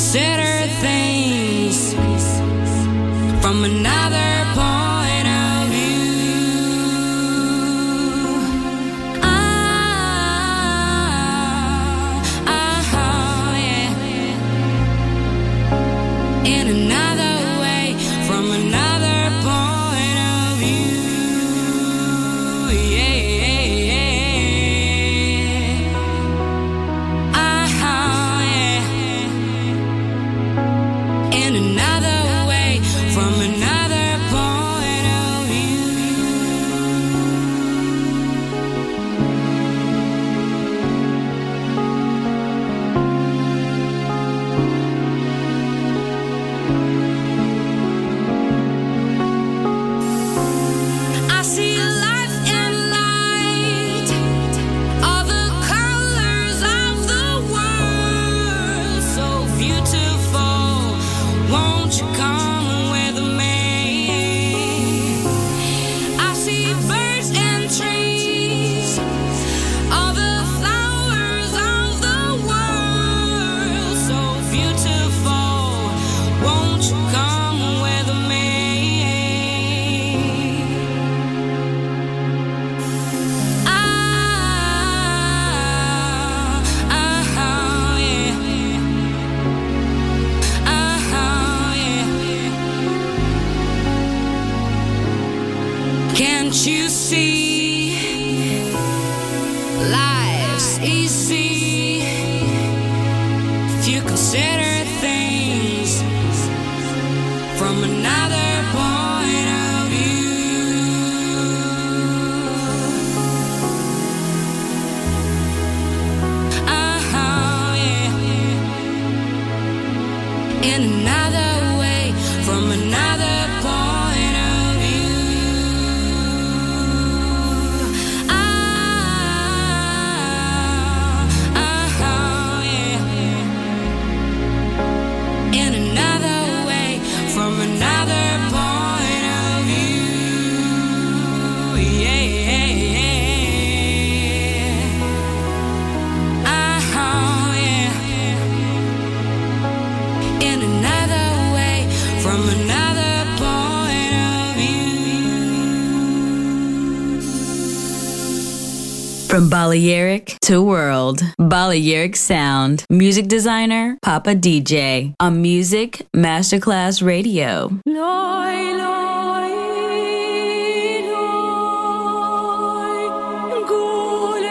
consider things from another point of view. Oh, yeah. In another way, from another point of view. Yeah. Oh, yeah. In another way, from another point of view. I see life and light, all the colors of the world, so beautiful. Won't you come with me? I see birds and trees, all the flowers of the world, so beautiful. Won't you come with me? Oh, yeah. Oh, yeah. Can't you see? Life's easy if you consider things from another point of view. Oh, yeah. In another way, from another point of view. Oh, yeah. In another way, from another point of view. Yeah. Oh, yeah. In another way, from another point of view. From Balearic to world, Balearic Sound. Music designer, Papa DJ. On Music Masterclass Radio. Loi, loi, loi, gule pune,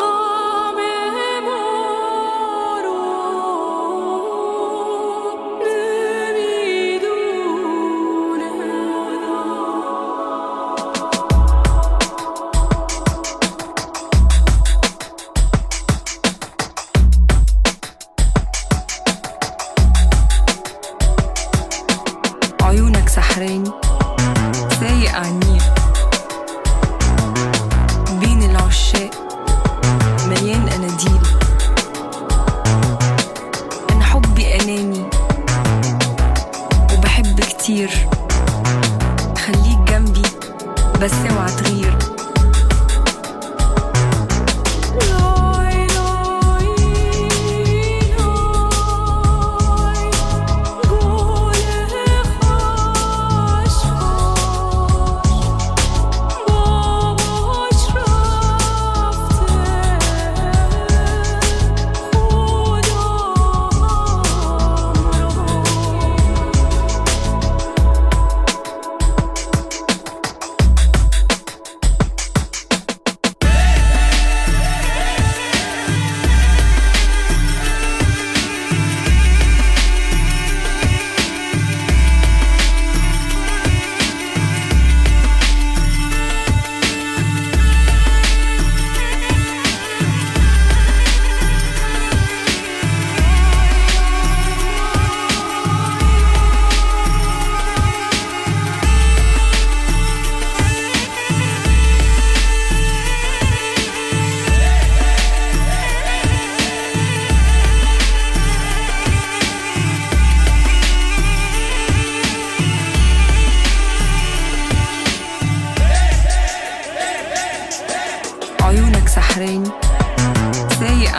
ame moro, lumidune.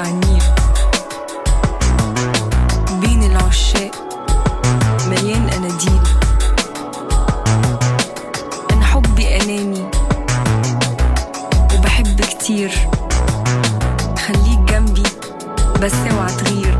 ani. بين العشاق مليان أناديل. أنا حبي أناني وبحب كتير. خليك جنبي بس اوعى تغير.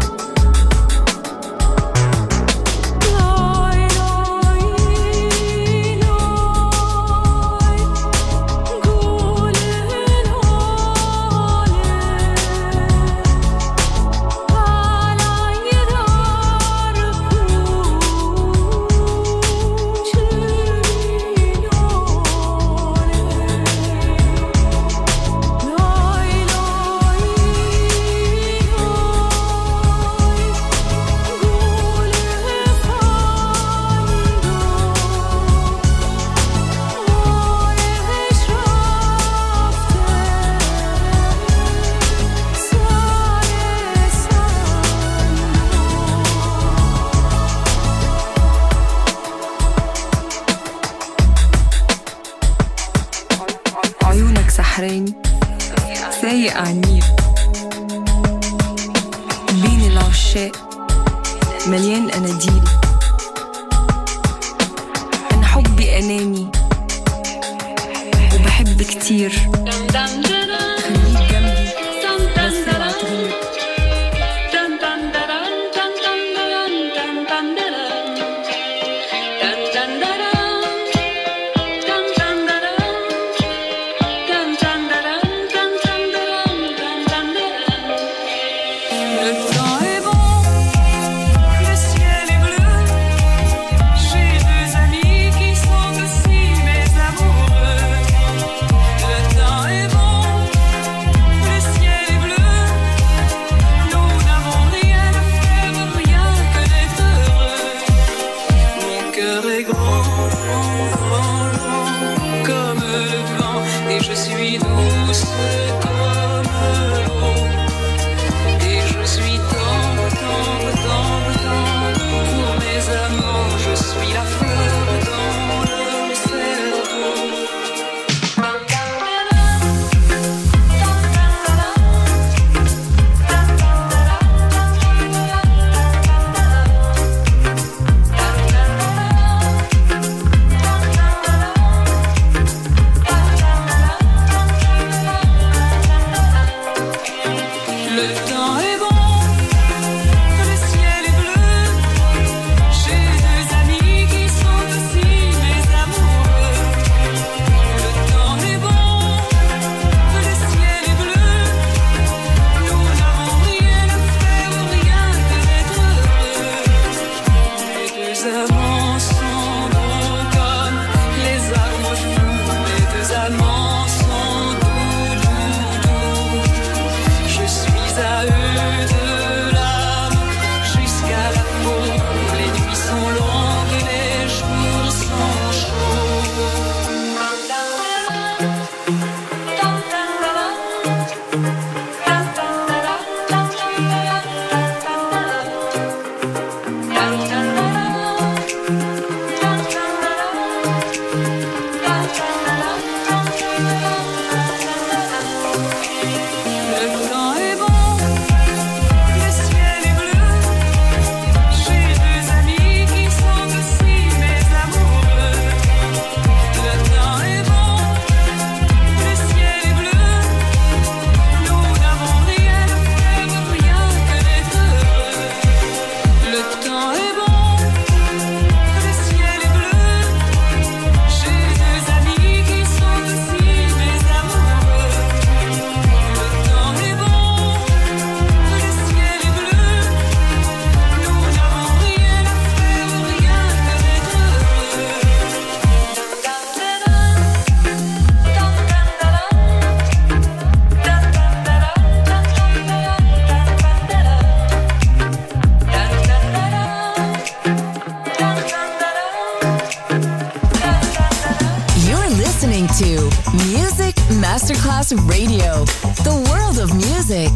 Music Masterclass Radio, the world of music.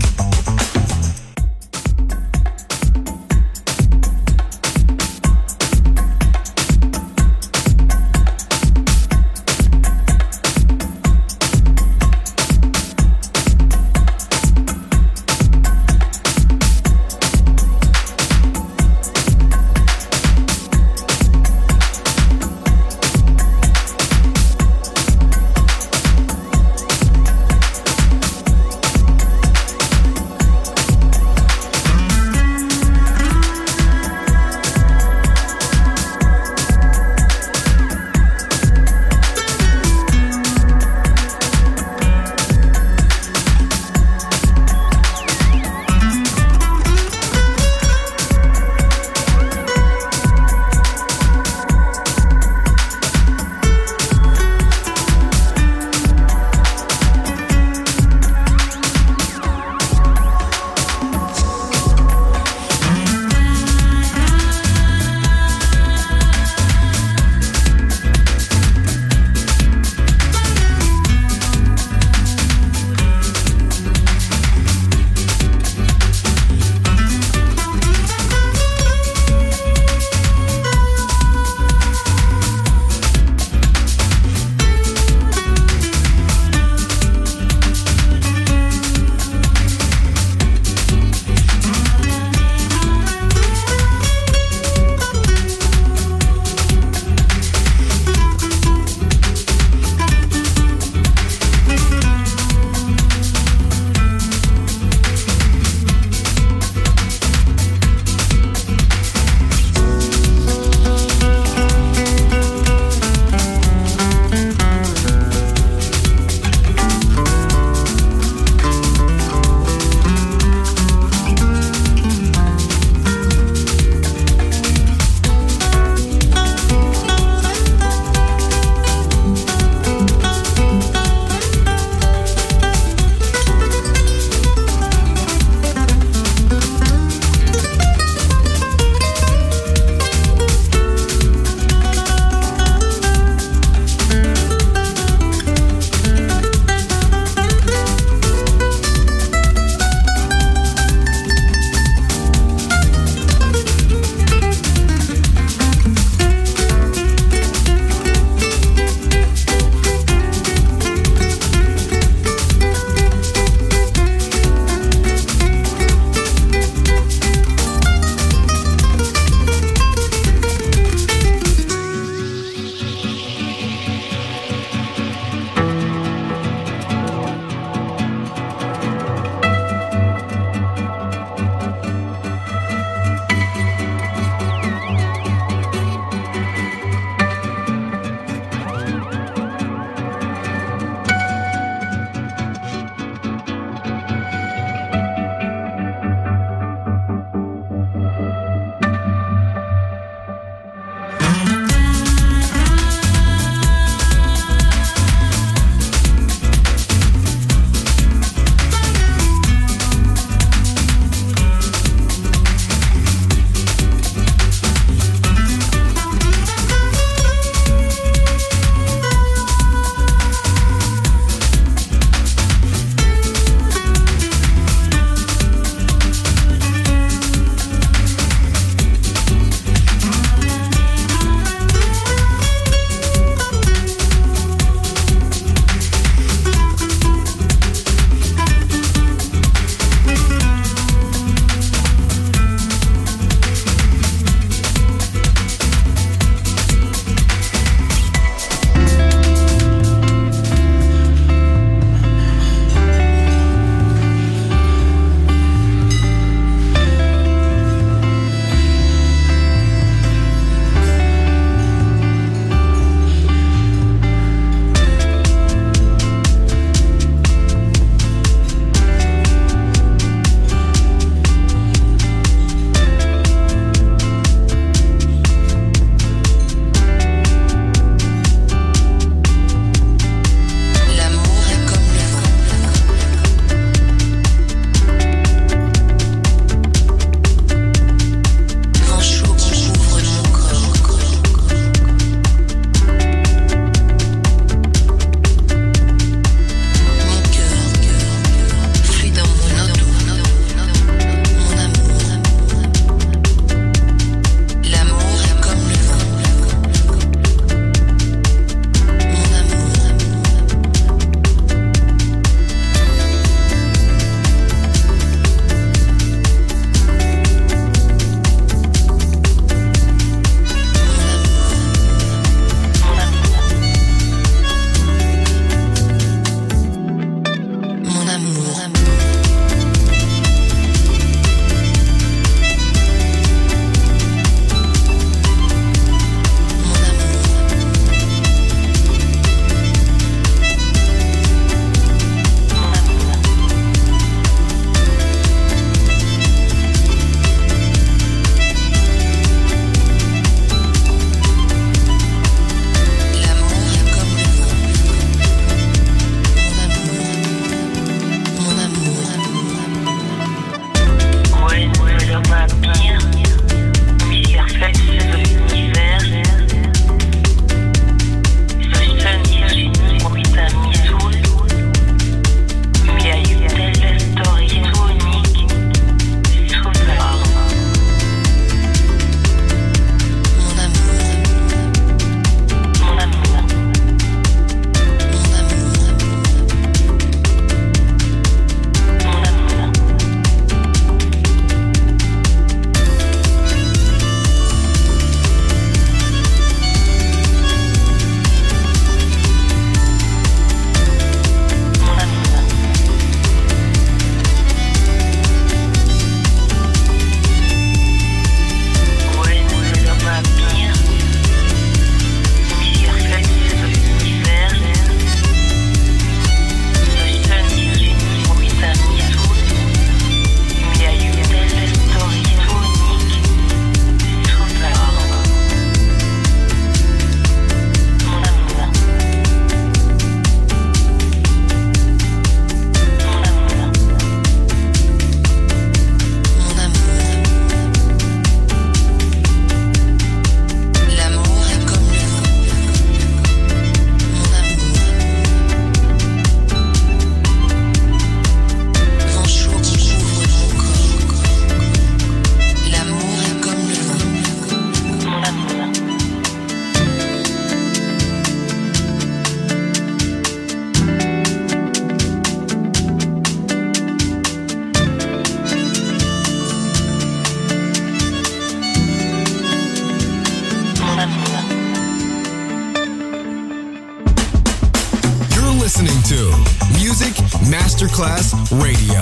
Music Masterclass Radio.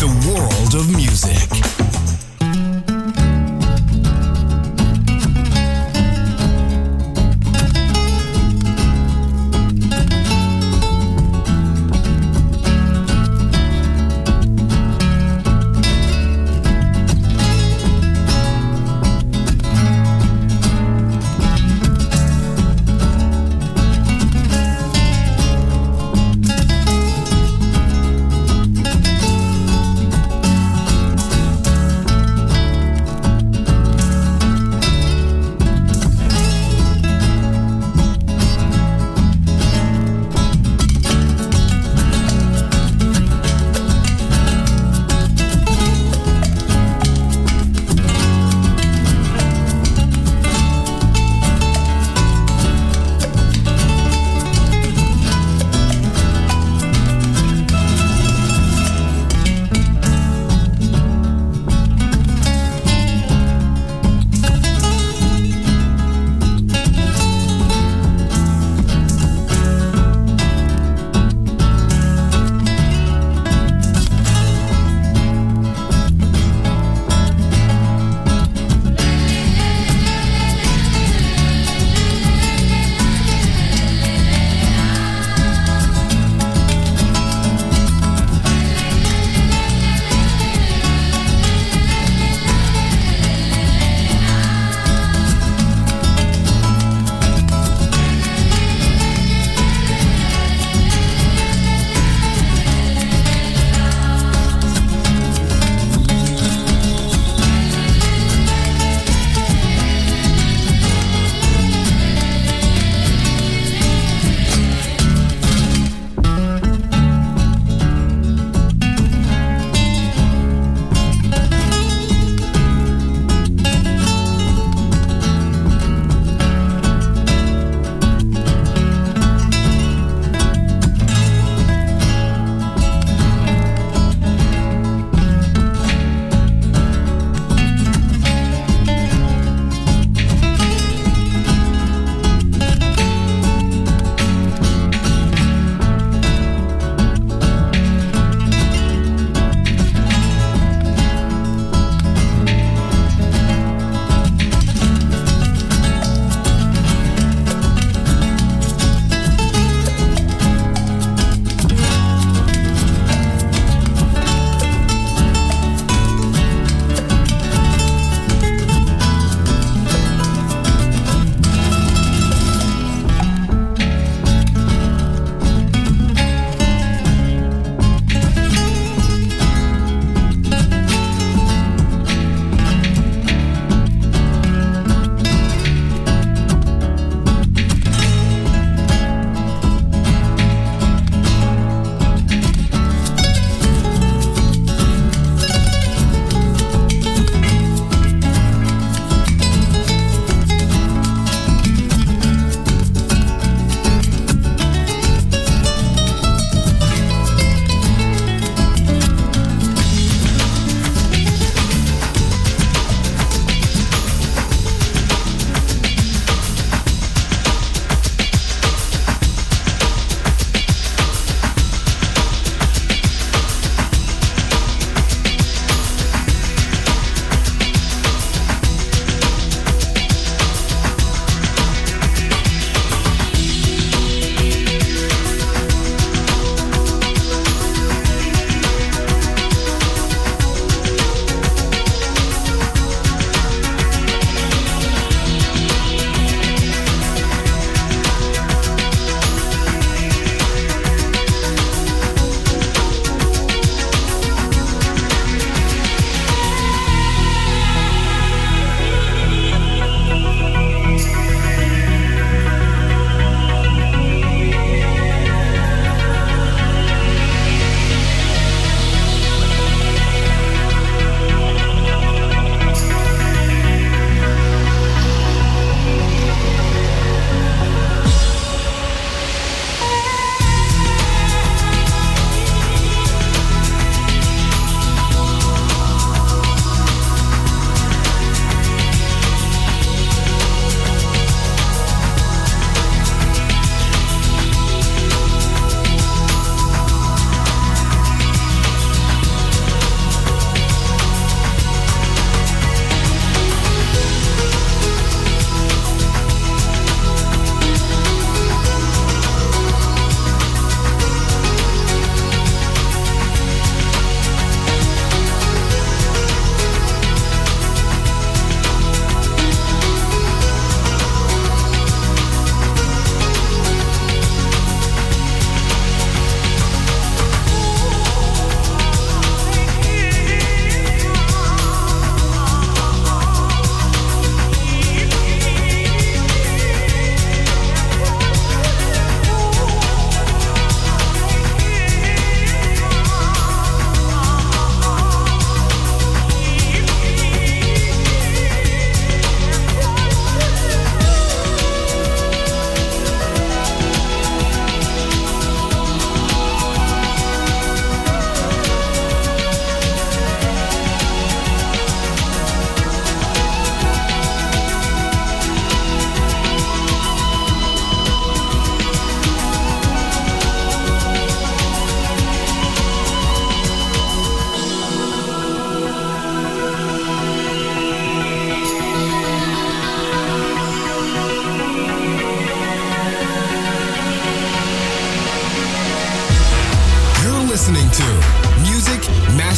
The world of music.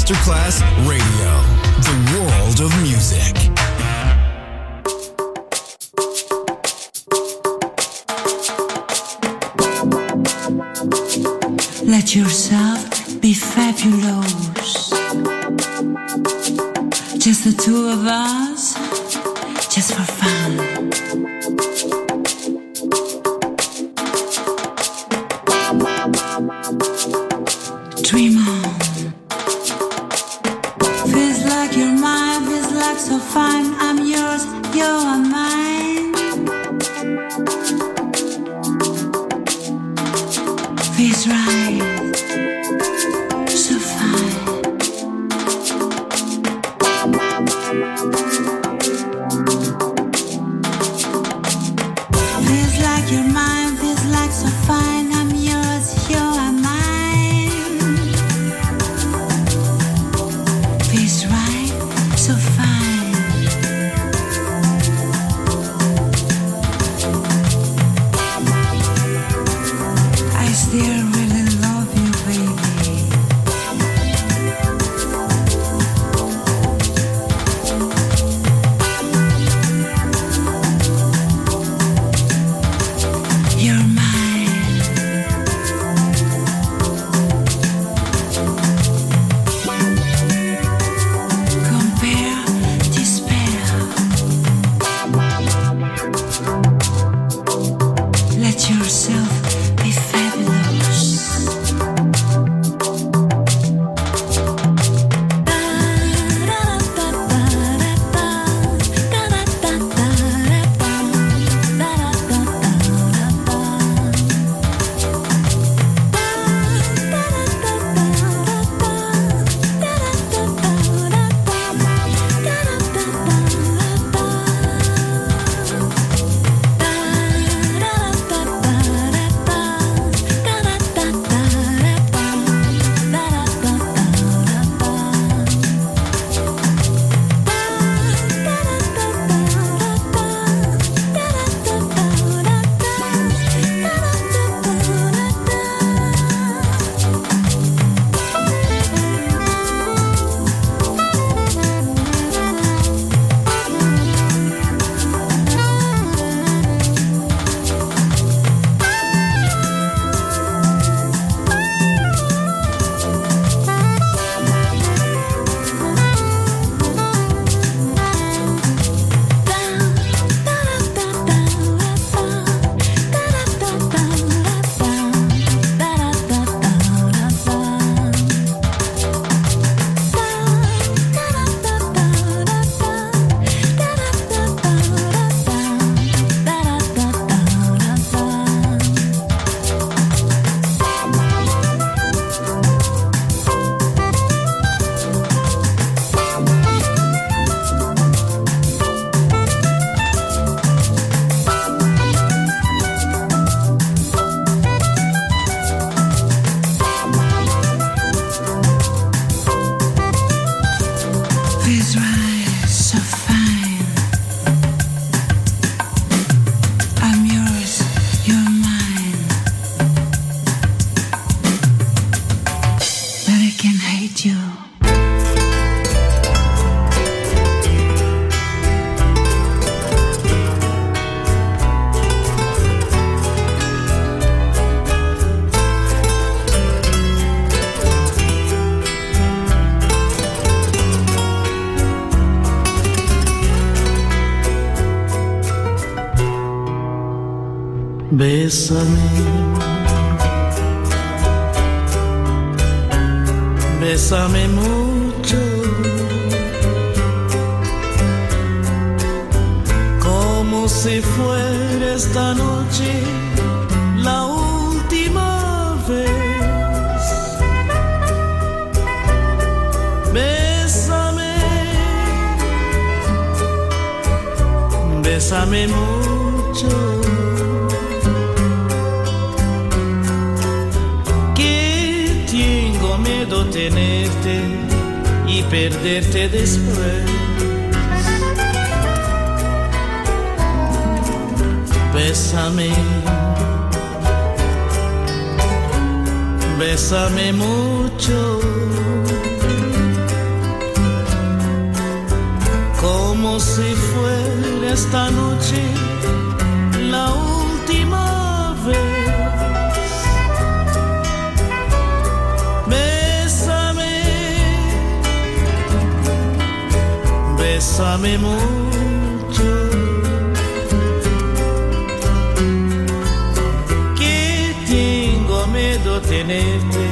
Masterclass Radio, the world of music. Let yourself be fabulous. Just the two of us, just for fun. Dream on. Feels like you're mine, feels like so fine. I'm yours, you are mine. Feels right, so fine. Feels like you're mine, feels like so fine. I'm yours, you are mine. Feels right, so fine. I still really love you, baby. You're mine. Compare, despair. Let yourself be fabulous. Feels right, so fine. I'm yours, you're mine. But I can hate you. Bésame, bésame mucho, como si fuera esta noche la última vez. Bésame, bésame mucho. Tenerte y perderte después. Bésame, bésame mucho. como si fuera esta noche la última vez. Bésame, bésame mucho. Que tengo miedo tenerte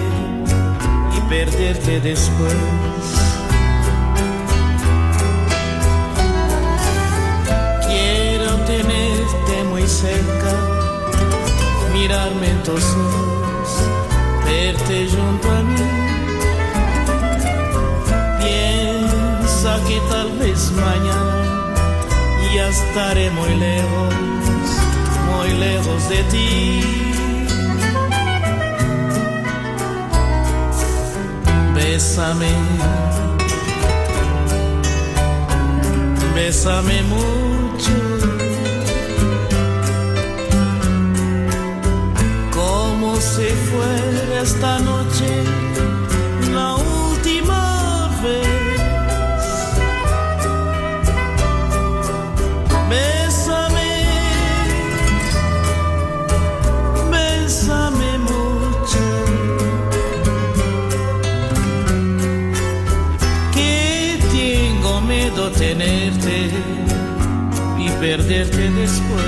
y perderte después. Cerca, mirarme en tus ojos, verte junto a mí. Piensa que tal vez mañana ya estaré muy lejos de ti. Bésame, bésame mucho. Si fuera esta noche la última vez. Bésame, bésame mucho. Que tengo miedo tenerte y perderte después.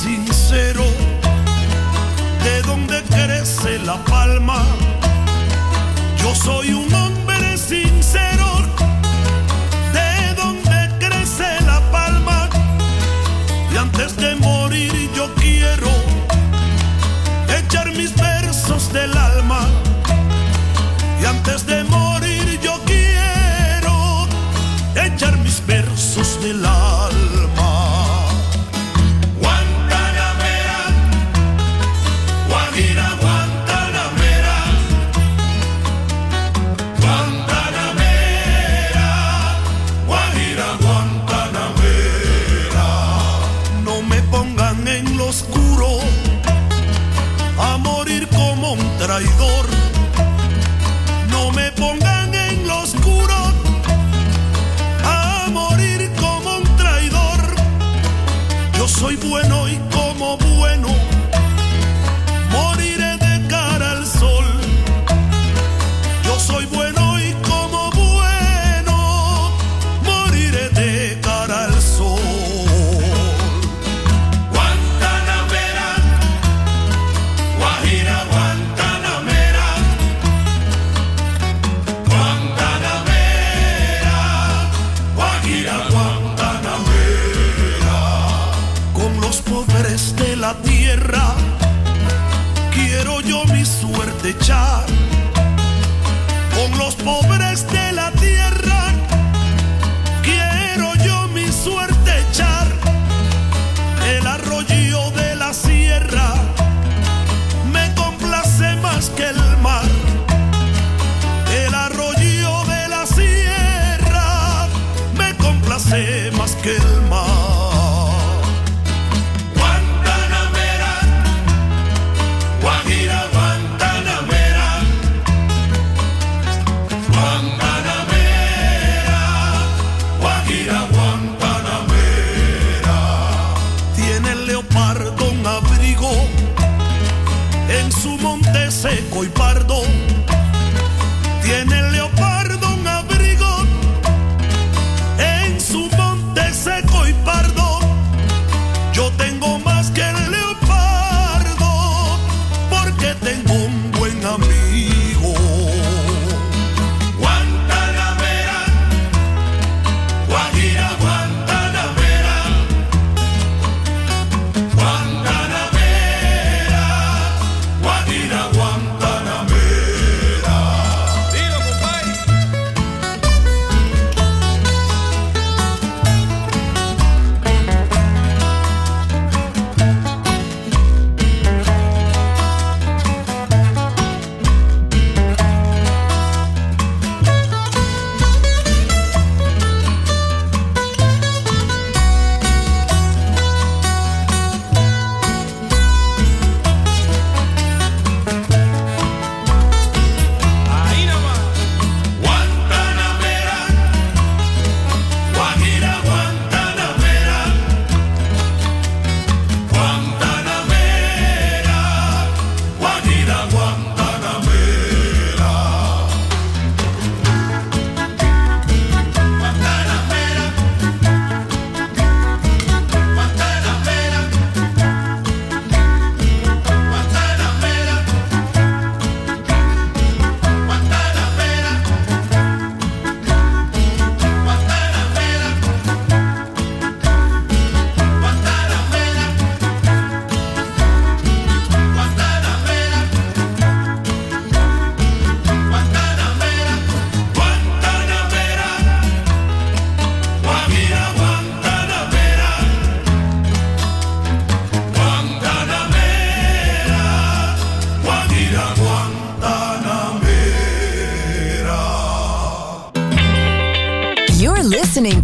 sincero, de donde crece la palma. Yo soy un hombre sincero, de donde crece la palma. Y antes de morir yo quiero echar mis versos del alma. Y antes de morir yo quiero echar mis versos del alma. Guantanamera, Guajira, Guantanamera, Guantanamera, Guajira, Guantanamera. No me pongan en lo oscuro a morir como un traidor. Pongan en lo oscuro a morir como un traidor. Yo soy bueno y como bueno moriré de cara al sol. Yo soy bueno y como bueno moriré de cara al sol. Guantanamera, Guajira, Guantanamera. De la tierra quiero yo mi suerte echar, con los pobres de la tierra quiero yo mi suerte echar. El arroyo de la sierra me complace más que el mar. El arroyo de la sierra me complace más que el mar. Seco y pardo, tiene el leopardo un abrigo, en su monte seco y pardo. Yo tengo más que el leopardo, porque tengo un buen amigo. Guantanamera, Guajira, Guantanamera, Guantanamera, Guajira, Guantanamera. Listening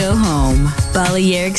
go home. Balearic